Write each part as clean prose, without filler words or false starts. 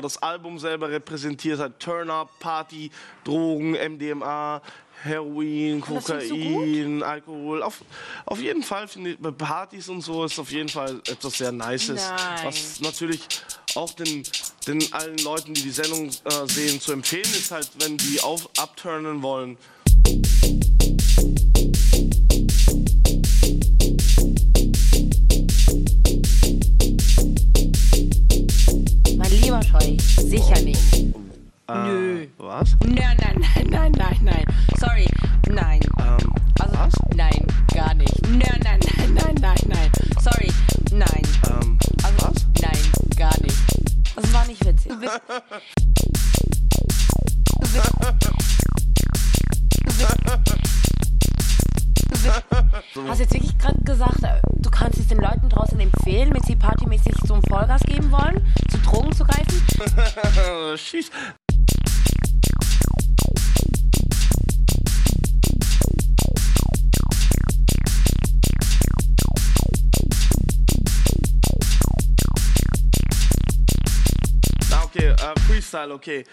Das Album selber repräsentiert halt Turn-Up, Party, Drogen, MDMA, Heroin, Kokain, Alkohol. Auf jeden Fall finde ich, bei Partys und so ist auf jeden Fall etwas sehr Nices, was natürlich auch den allen Leuten, die die Sendung sehen, zu empfehlen ist, halt, wenn die abturnen wollen. Sicher nicht. Nö. Was? Nein. Sorry. Nein. Also, was? Nein, gar nicht. Nein. Sorry. Nein. Also, was? Nein, gar nicht. Das war nicht witzig. Du hast jetzt wirklich gerade gesagt, du kannst es den Leuten draußen empfehlen, wenn sie partymäßig so ein Vollgas geben wollen, zu Drogen zu greifen? Schieß. Na okay, Freestyle, okay.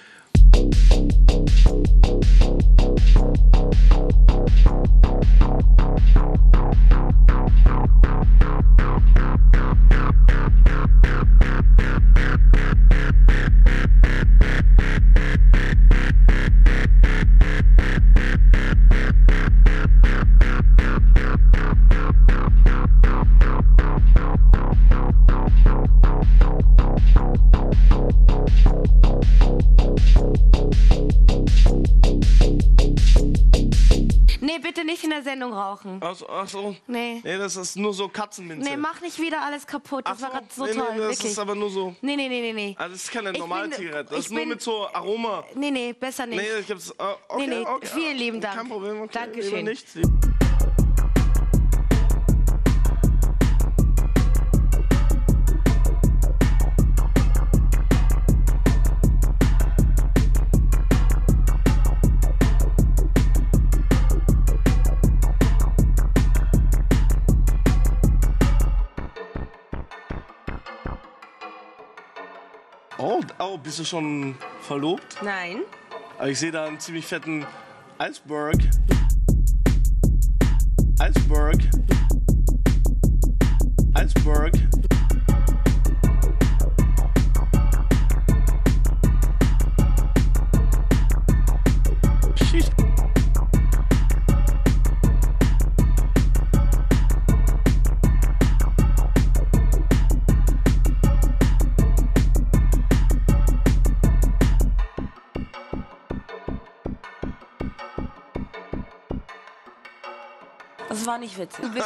Nicht in der Sendung rauchen. Ach so. Nee, das ist nur so Katzenminze. Nee, mach nicht wieder alles kaputt. Das war gerade so toll. Nee, das wirklich. Ist aber nur so. Nee. Also das ist keine normale Zigarette. Das ist nur mit so Aroma. Nee, besser nicht. Nee, ich hab's. Okay, nee. Okay, vielen lieben Dank. Kein Problem. Okay, Dankeschön. Nichts. Oh, bist du schon verlobt? Nein. Aber ich sehe da einen ziemlich fetten Eisberg. Das war nicht witzig.